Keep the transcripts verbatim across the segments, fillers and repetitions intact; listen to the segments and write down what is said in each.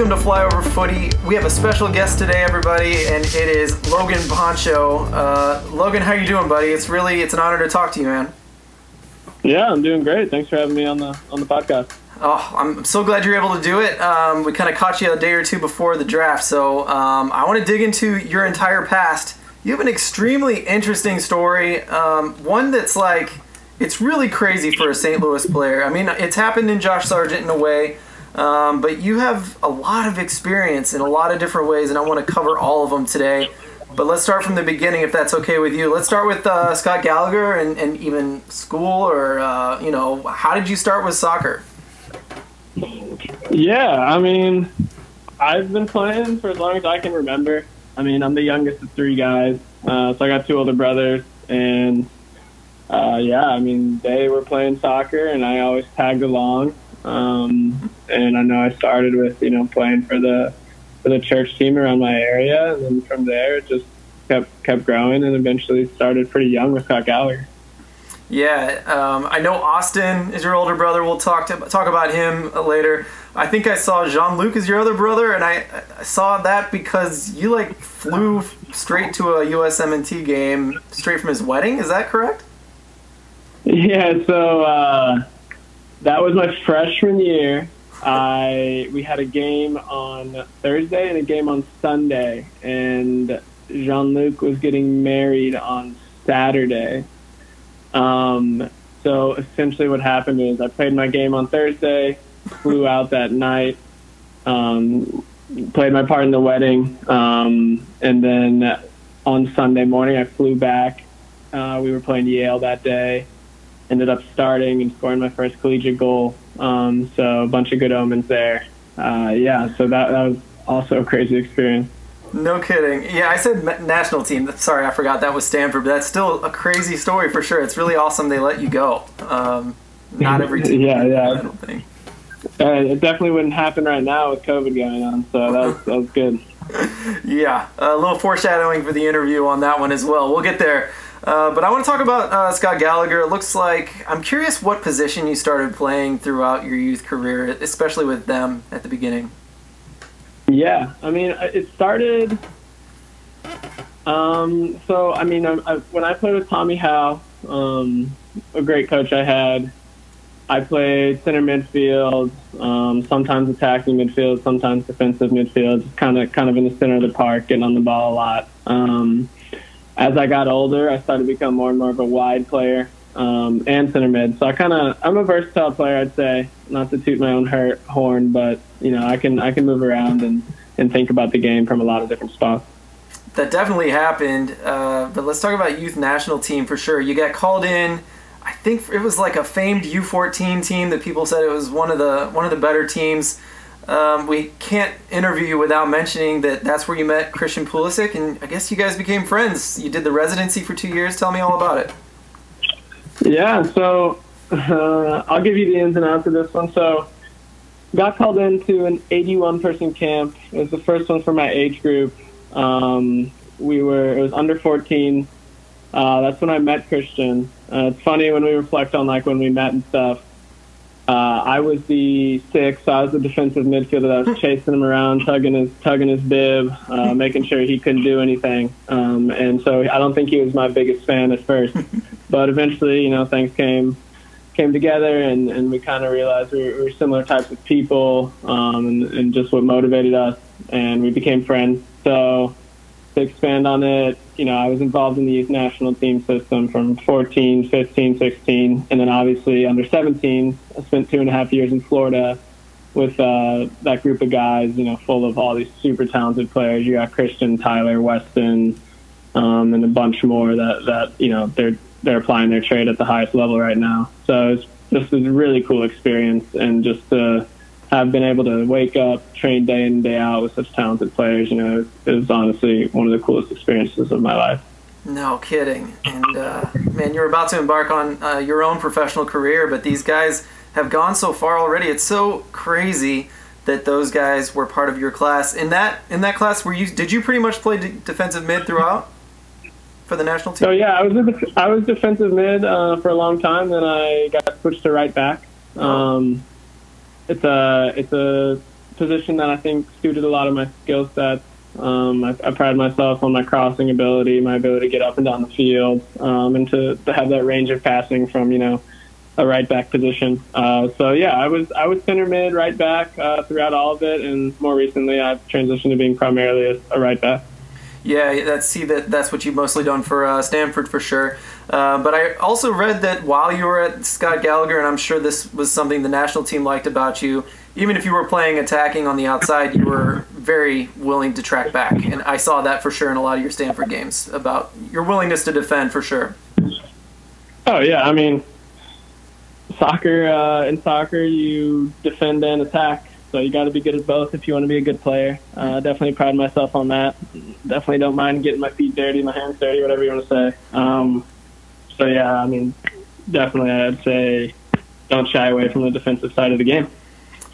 Welcome to Flyover Footy. We have a special guest today, everybody, and it is Logan Poncho. Uh, Logan, how you doing, buddy? It's really it's an honor to talk to you, man. Yeah, I'm doing great. Thanks for having me on the on the podcast. Oh, I'm so glad you're able to do it. Um, we kind of caught you a day or two before the draft, so um, I want to dig into your entire past. You have an extremely interesting story, um, one that's like it's really crazy for a Saint Louis player. I mean, it's happened in Josh Sargent in a way. Um, but you have a lot of experience in a lot of different ways, and I want to cover all of them today. But let's start from the beginning, if that's okay with you. Let's start with uh, Scott Gallagher and, and even school or, uh, you know, how did you start with soccer? Yeah, I mean, I've been playing for as long as I can remember. I mean, I'm the youngest of three guys, uh, so I got two older brothers, and, uh, yeah, I mean, they were playing soccer, and I always tagged along. Um, and I know I started with, you know, playing for the for the church team around my area, and then from there it just kept kept growing and eventually started pretty young with Scott Gallagher. Yeah, um, I know Austin is your older brother. We'll talk to, talk about him later. I think I saw Jean-Luc is your other brother, and I, I saw that because you, like, flew straight to a U S M N T game straight from his wedding. Is that correct? Yeah, so... Uh, That was my freshman year. I we had a game on Thursday and a game on Sunday, and Jean-Luc was getting married on Saturday. Um, so essentially what happened is I played my game on Thursday, flew out that night, um, played my part in the wedding, um, and then on Sunday morning I flew back. Uh, we were playing Yale that day. Ended up starting and scoring my first collegiate goal. Um, so a bunch of good omens there. Uh, yeah, so that, that was also a crazy experience. No kidding. Yeah, I said national team. Sorry, I forgot that was Stanford, but that's still a crazy story for sure. It's really awesome they let you go. Um, not every team. yeah, yeah. I don't think. Uh, it definitely wouldn't happen right now with COVID going on, so that was, that was good. Yeah, a little foreshadowing for the interview on that one as well. We'll get there. Uh, but I want to talk about uh, Scott Gallagher. It looks like I'm curious what position you started playing throughout your youth career, especially with them at the beginning. Yeah, I mean, it started. Um, so, I mean, I, I, when I played with Tommy Howe, um, a great coach I had, I played center midfield, um, sometimes attacking midfield, sometimes defensive midfield, just kind of kind of in the center of the park, getting on the ball a lot. Um, As I got older, I started to become more and more of a wide player um, and center mid. So I kind of I'm a versatile player, I'd say. Not to toot my own hurt, horn, but you know I can I can move around and, and think about the game from a lot of different spots. That definitely happened. Uh, but let's talk about youth national team for sure. You got called in. I think it was like a famed U fourteen team that people said it was one of the one of the better teams. Um, we can't interview you without mentioning that that's where you met Christian Pulisic, and I guess you guys became friends. You did the residency for two years. Tell me all about it. Yeah, so uh, I'll give you the ins and outs of this one. So got called into an eighty-one person camp. It was the first one for my age group. Um, we were it was under fourteen. Uh, that's when I met Christian. Uh, it's funny when we reflect on like when we met and stuff. Uh, I was the sixth. So I was the defensive midfielder. I was chasing him around, tugging his tugging his bib, uh, making sure he couldn't do anything. Um, and so I don't think he was my biggest fan at first, but eventually, you know, things came came together, and, and we kind of realized we were, we were similar types of people, um, and, and just what motivated us, and we became friends. So to expand on it, you know, I was involved in the youth national team system from fourteen, fifteen, sixteen, and then obviously under seventeen, I spent two and a half years in Florida with uh, that group of guys, you know, full of all these super talented players. You got Christian, Tyler, Weston, um, and a bunch more that, that you know, they're they're applying their trade at the highest level right now. So it's just a really cool experience, and just to have been able to wake up, train day in, day out with such talented players, you know, it was honestly one of the coolest experiences of my life. No kidding. And, uh, man, you're about to embark on uh, your own professional career, but these guys have gone so far already. It's so crazy that those guys were part of your class. In that in that class, were you did you pretty much play de- defensive mid throughout for the national team? So, yeah, I was, def- I was defensive mid uh, for a long time, then I got switched to right back. Um, it's a it's a position that I think suited a lot of my skill sets. Um, I, I pride myself on my crossing ability, my ability to get up and down the field, um, and to, to have that range of passing from, you know, a right back position. Uh, so yeah, I was I was center mid, right back uh, throughout all of it, and more recently I've transitioned to being primarily a, a right back. Yeah, that's see that that's what you've mostly done for uh, Stanford for sure. Uh, but I also read that while you were at Scott Gallagher, and I'm sure this was something the national team liked about you, even if you were playing attacking on the outside, you were very willing to track back. And I saw that for sure in a lot of your Stanford games, about your willingness to defend for sure. Oh, yeah. I mean, soccer, uh, in soccer, you defend and attack. So you got to be good at both if you want to be a good player. Uh, definitely pride myself on that. Definitely don't mind getting my feet dirty, my hands dirty, whatever you want to say. Um, so, yeah, I mean, definitely I'd say don't shy away from the defensive side of the game.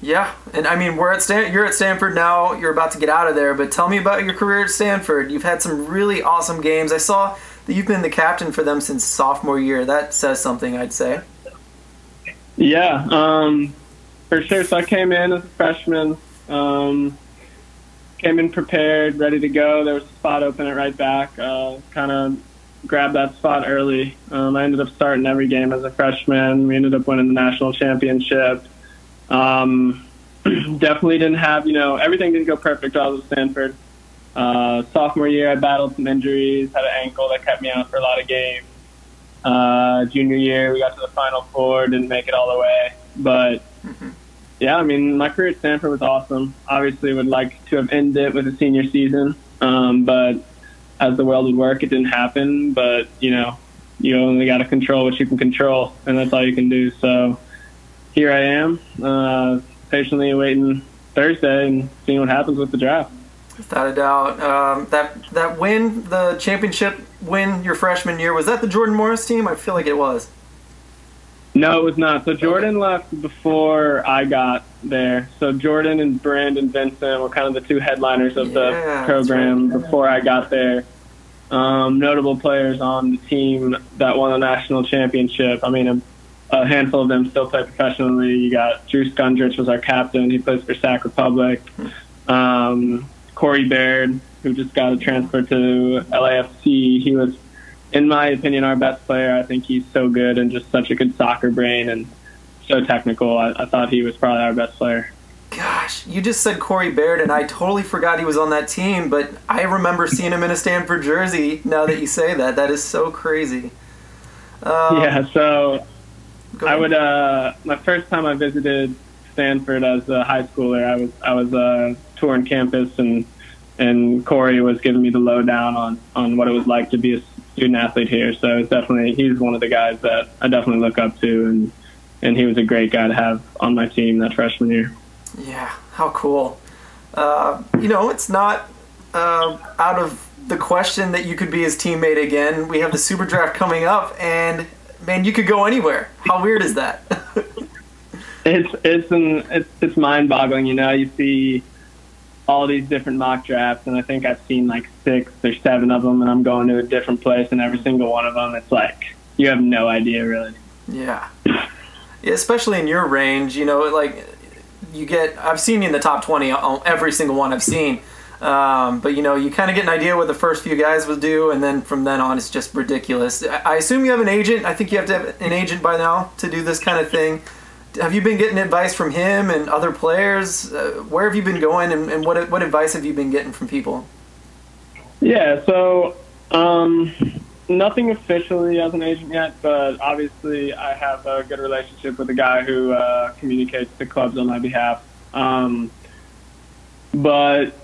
Yeah, and I mean, we're at Stan- you're at Stanford now. You're about to get out of there, but tell me about your career at Stanford. You've had some really awesome games. I saw that you've been the captain for them since sophomore year. That says something, I'd say. Yeah, um, for sure. So I came in as a freshman, um, came in prepared, ready to go. There was a spot open at right back. Uh, kind of grabbed that spot early. Um, I ended up starting every game as a freshman. We ended up winning the national championship. Um, definitely didn't have, you know, everything didn't go perfect while I was at Stanford. Uh, sophomore year, I battled some injuries, had an ankle that kept me out for a lot of games. Uh, junior year, we got to the Final Four, didn't make it all the way. But, mm-hmm. yeah, I mean, my career at Stanford was awesome. Obviously, would like to have ended it with a senior season. Um, but as the world would work, it didn't happen. But, you know, you only got to control what you can control, and that's all you can do. So, here I am, uh, patiently awaiting Thursday and seeing what happens with the draft. Without a doubt. Um, that that win, the championship win your freshman year, was that the Jordan Morris team? I feel like it was. No, it was not. So Jordan left before I got there. So Jordan and Brandon Vincent were kind of the two headliners of yeah, the program right. before I got there. Um, notable players on the team that won the national championship. I mean, a A handful of them still play professionally. You got Drew Skundrich was our captain. He plays for Sac Republic. Um, Corey Baird, who just got a transfer to L A F C. He was, in my opinion, our best player. I think he's so good and just such a good soccer brain and so technical. I, I thought he was probably our best player. Gosh, you just said Corey Baird, and I totally forgot he was on that team, but I remember seeing him in a Stanford jersey now that you say that. That is so crazy. Um, yeah, so... I would. Uh, my first time I visited Stanford as a high schooler, I was I was uh, touring campus, and and Corey was giving me the lowdown on, on what it was like to be a student athlete here. So it's definitely he's one of the guys that I definitely look up to, and and he was a great guy to have on my team that freshman year. Yeah, how cool! Uh, you know, it's not uh, out of the question that you could be his teammate again. We have the Super Draft coming up, and. Man, you could go anywhere. How weird is that? it's it's an, it's it's mind-boggling, you know. You see all these different mock drafts, and I think I've seen like six or seven of them, and I'm going to a different place, and every single one of them, it's like you have no idea, really. Yeah. yeah especially in your range, you know, like you get. I've seen you in the top twenty on every single one I've seen. Um, but, you know, you kind of get an idea what the first few guys will do, and then from then on it's just ridiculous. I assume you have an agent. I think you have to have an agent by now to do this kind of thing. Have you been getting advice from him and other players? Uh, where have you been going, and, and what what advice have you been getting from people? Yeah, so um, nothing officially as an agent yet, but obviously I have a good relationship with a guy who uh, communicates to clubs on my behalf. Um, but...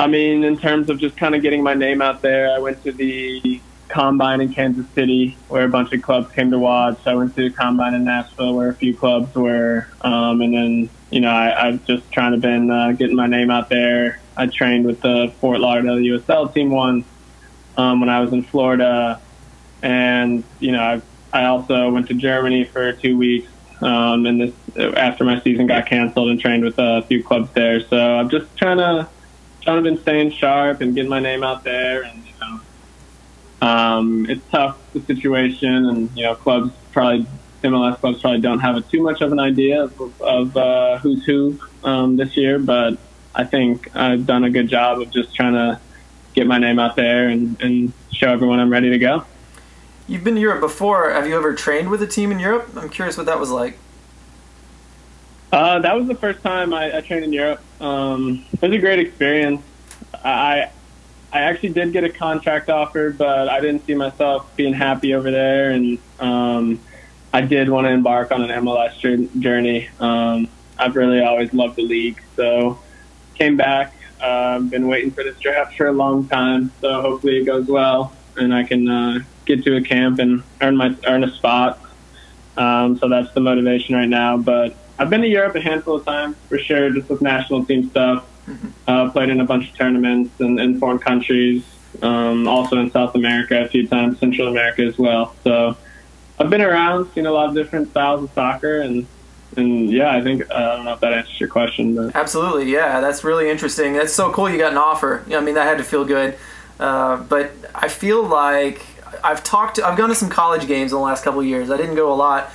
I mean, in terms of just kind of getting my name out there, I went to the Combine in Kansas City where a bunch of clubs came to watch. I went to the Combine in Nashville where a few clubs were. Um, and then, you know, I, I've just trying to been uh, getting my name out there. I trained with the Fort Lauderdale U S L team once um, when I was in Florida. And, you know, I, I also went to Germany for two weeks. Um, and this after my season got canceled and trained with a few clubs there. So I'm just trying to... I've been staying sharp and getting my name out there, and you know, um, it's tough the situation, and you know, clubs probably M L S clubs probably don't have a, too much of an idea of, of uh, who's who um, this year, but I think I've done a good job of just trying to get my name out there and, and show everyone I'm ready to go. You've been to Europe before. Have you ever trained with a team in Europe? I'm curious what that was like. Uh, that was the first time I, I trained in Europe. Um, it was a great experience. I I actually did get a contract offer, but I didn't see myself being happy over there, and um, I did want to embark on an M L S journey. Um, I've really always loved the league, so came back. Uh, been waiting for this draft for a long time, so hopefully it goes well, and I can uh, get to a camp and earn my earn a spot. Um, so that's the motivation right now, but I've been to Europe a handful of times, for sure, just with national team stuff. Uh, played in a bunch of tournaments in, in foreign countries, um, also in South America a few times, Central America as well. So I've been around, seen a lot of different styles of soccer, and and yeah, I think, uh, I don't know if that answers your question. But. Absolutely, yeah, that's really interesting. That's so cool you got an offer. Yeah, I mean, that had to feel good. Uh, but I feel like I've talked to, I've gone to some college games in the last couple of years. I didn't go a lot.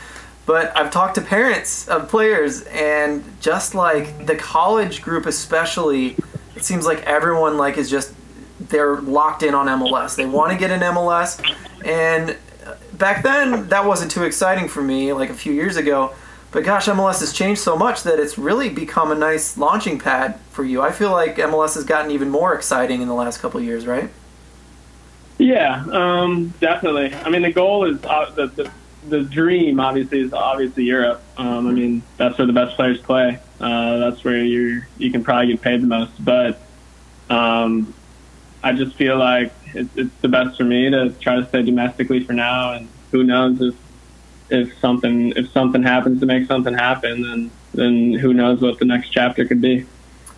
But I've talked to parents of players, and just like the college group especially, it seems like everyone like is just, they're locked in on M L S. They want to get an M L S. And back then, that wasn't too exciting for me like a few years ago. But gosh, M L S has changed so much that it's really become a nice launching pad for you. I feel like M L S has gotten even more exciting in the last couple of years, right? Yeah, um, definitely. I mean, the goal is uh, the, the The dream, obviously, is obviously Europe. Um, I mean, that's where the best players play. Uh, that's where you you can probably get paid the most. But um, I just feel like it, it's the best for me to try to stay domestically for now. And who knows if if something if something happens to make something happen, then then who knows what the next chapter could be.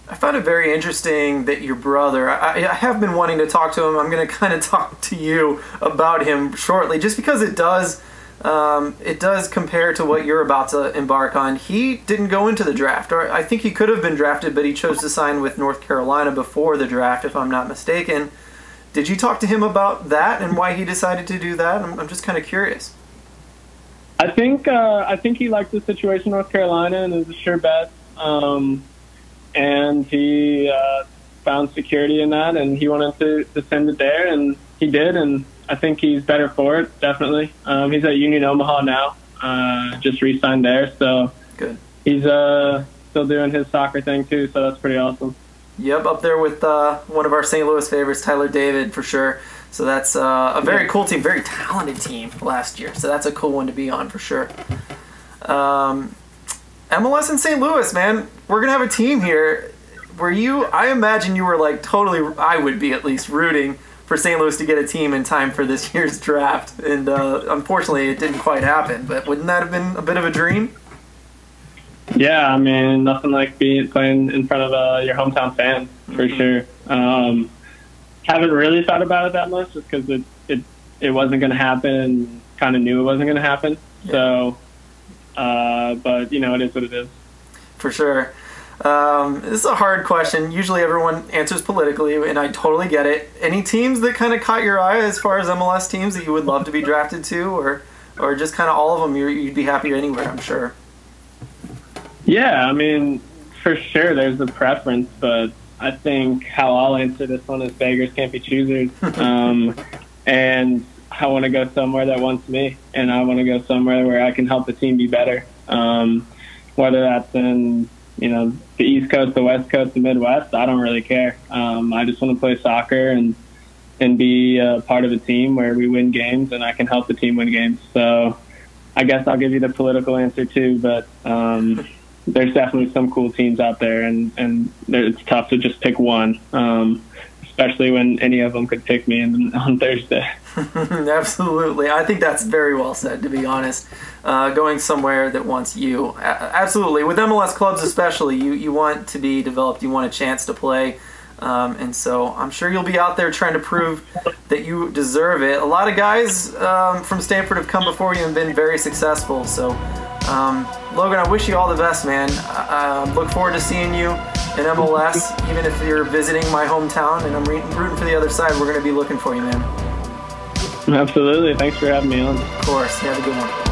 I found it very interesting that your brother, I, I have been wanting to talk to him. I'm going to kind of talk to you about him shortly, just because it does. Um, it does compare to what you're about to embark on. He didn't go into the draft, or I think he could have been drafted, but he chose to sign with North Carolina before the draft, if I'm not mistaken. Did you talk to him about that and why he decided to do that? I'm, I'm just kind of curious. I think uh, I think he liked the situation in North Carolina and is a sure bet, um, and he uh, found security in that, and he wanted to, to send it there, and he did, and I think he's better for it, definitely. Um, he's at Union Omaha now, uh, just re-signed there. So good. He's uh, still doing his soccer thing, too, so that's pretty awesome. Yep, up there with uh, one of our Saint Louis favorites, Tyler David, for sure. So that's uh, a very yeah. cool team, very talented team last year. So that's a cool one to be on for sure. Um, M L S in Saint Louis, man. We're going to have a team here. Were you – I imagine you were like totally – I would be at least rooting – for Saint Louis to get a team in time for this year's draft. And uh, unfortunately, it didn't quite happen. But wouldn't that have been a bit of a dream? Yeah, I mean, nothing like being playing in front of uh, your hometown fans, for mm-hmm. sure. Um, haven't really thought about it that much just because it, it, it wasn't going to happen. Kind of knew it wasn't going to happen. Yeah. So, uh, but, you know, it is what it is. For sure. Um, this is a hard question. Usually everyone answers politically, and I totally get it. Any teams that kind of caught your eye as far as M L S teams that you would love to be drafted to, or or just kind of all of them, you're, you'd be happy anywhere, I'm sure? Yeah, I mean, for sure there's a preference, but I think how I'll answer this one is beggars can't be choosers. um, and I want to go somewhere that wants me, and I want to go somewhere where I can help the team be better, um, whether that's in – you know, the East Coast, the West Coast, the Midwest, I don't really care. Um, I just want to play soccer and and be a part of a team where we win games and I can help the team win games. So I guess I'll give you the political answer too, but um, there's definitely some cool teams out there, and, and it's tough to just pick one, um, especially when any of them could pick me in, on Thursday. Absolutely. I think that's very well said, to be honest. Uh, going somewhere that wants you. A- absolutely. With M L S clubs especially, you, you want to be developed. You want a chance to play. Um, and so I'm sure you'll be out there trying to prove that you deserve it. A lot of guys um, from Stanford have come before you and been very successful. So, um, Logan, I wish you all the best, man. I uh, look forward to seeing you in M L S. Even if you're visiting my hometown and I'm re- rooting for the other side, we're going to be looking for you, man. Absolutely. Thanks for having me on. Of course. Have a good one.